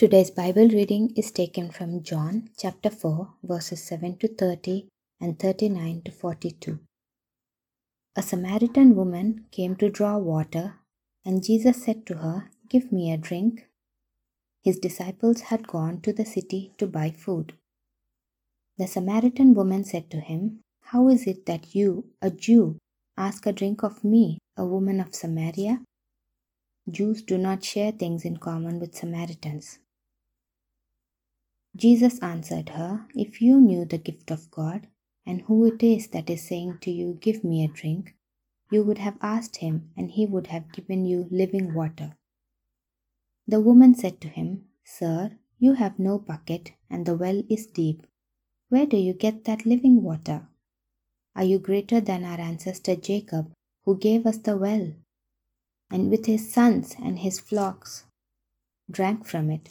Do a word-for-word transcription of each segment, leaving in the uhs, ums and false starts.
Today's Bible reading is taken from John chapter four verses seven to thirty and thirty-nine to forty-two. A Samaritan woman came to draw water, and Jesus said to her, "Give me a drink." His disciples had gone to the city to buy food. The Samaritan woman said to him, "How is it that you, a Jew, ask a drink of me, a woman of Samaria?" Jews do not share things in common with Samaritans. Jesus answered her, "If you knew the gift of God, and who it is that is saying to you, 'Give me a drink,' you would have asked him, and he would have given you living water." The woman said to him, "Sir, you have no bucket, and the well is deep. Where do you get that living water? Are you greater than our ancestor Jacob, who gave us the well, and with his sons and his flocks drank from it?"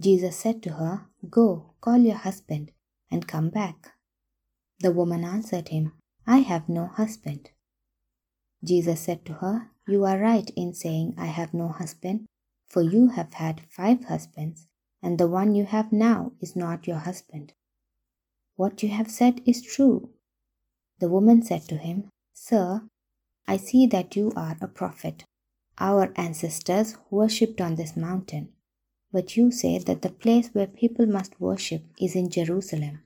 Jesus said to her, "Go, call your husband and come back." The woman answered him, "I have no husband." Jesus said to her, "You are right in saying, 'I have no husband,' for you have had five husbands, and the one you have now is not your husband. What you have said is true." The woman said to him, "Sir, I see that you are a prophet. Our ancestors worshipped on this mountain, but you say that the place where people must worship is in Jerusalem."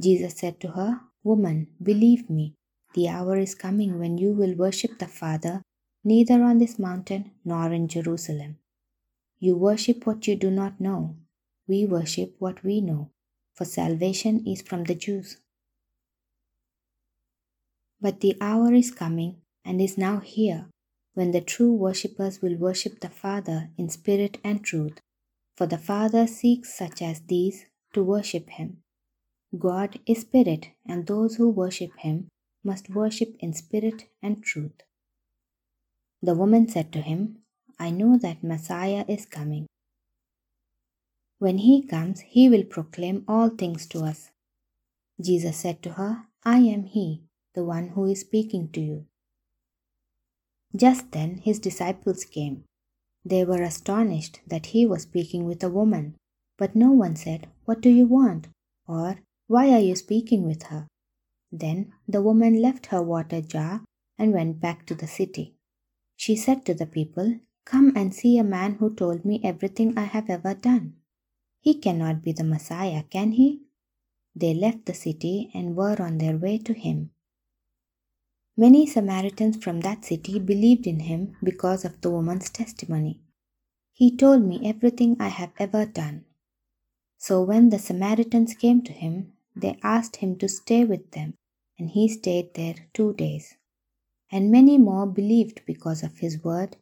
Jesus said to her, "Woman, believe me, the hour is coming when you will worship the Father neither on this mountain nor in Jerusalem. You worship what you do not know. We worship what we know, for salvation is from the Jews. But the hour is coming, and is now here, when the true worshippers will worship the Father in spirit and truth, for the Father seeks such as these to worship him. God is spirit, and those who worship him must worship in spirit and truth." The woman said to him, "I know that Messiah is coming. When he comes, he will proclaim all things to us." Jesus said to her, "I am he, the one who is speaking to you." Just then his disciples came. They were astonished that he was speaking with a woman, but no one said, "What do you want?" or "Why are you speaking with her?" Then the woman left her water jar and went back to the city. She said to the people, "Come and see a man who told me everything I have ever done. He cannot be the Messiah, can he?" They left the city and were on their way to him. Many Samaritans from that city believed in him because of the woman's testimony. "He told me everything I have ever done." So when the Samaritans came to him, they asked him to stay with them, and he stayed there two days. And many more believed because of his word.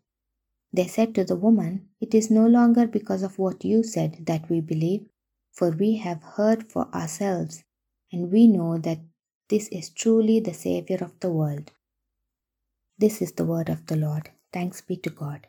They said to the woman, "It is no longer because of what you said that we believe, for we have heard for ourselves, and we know that this is truly the Savior of the world." This is the word of the Lord. Thanks be to God.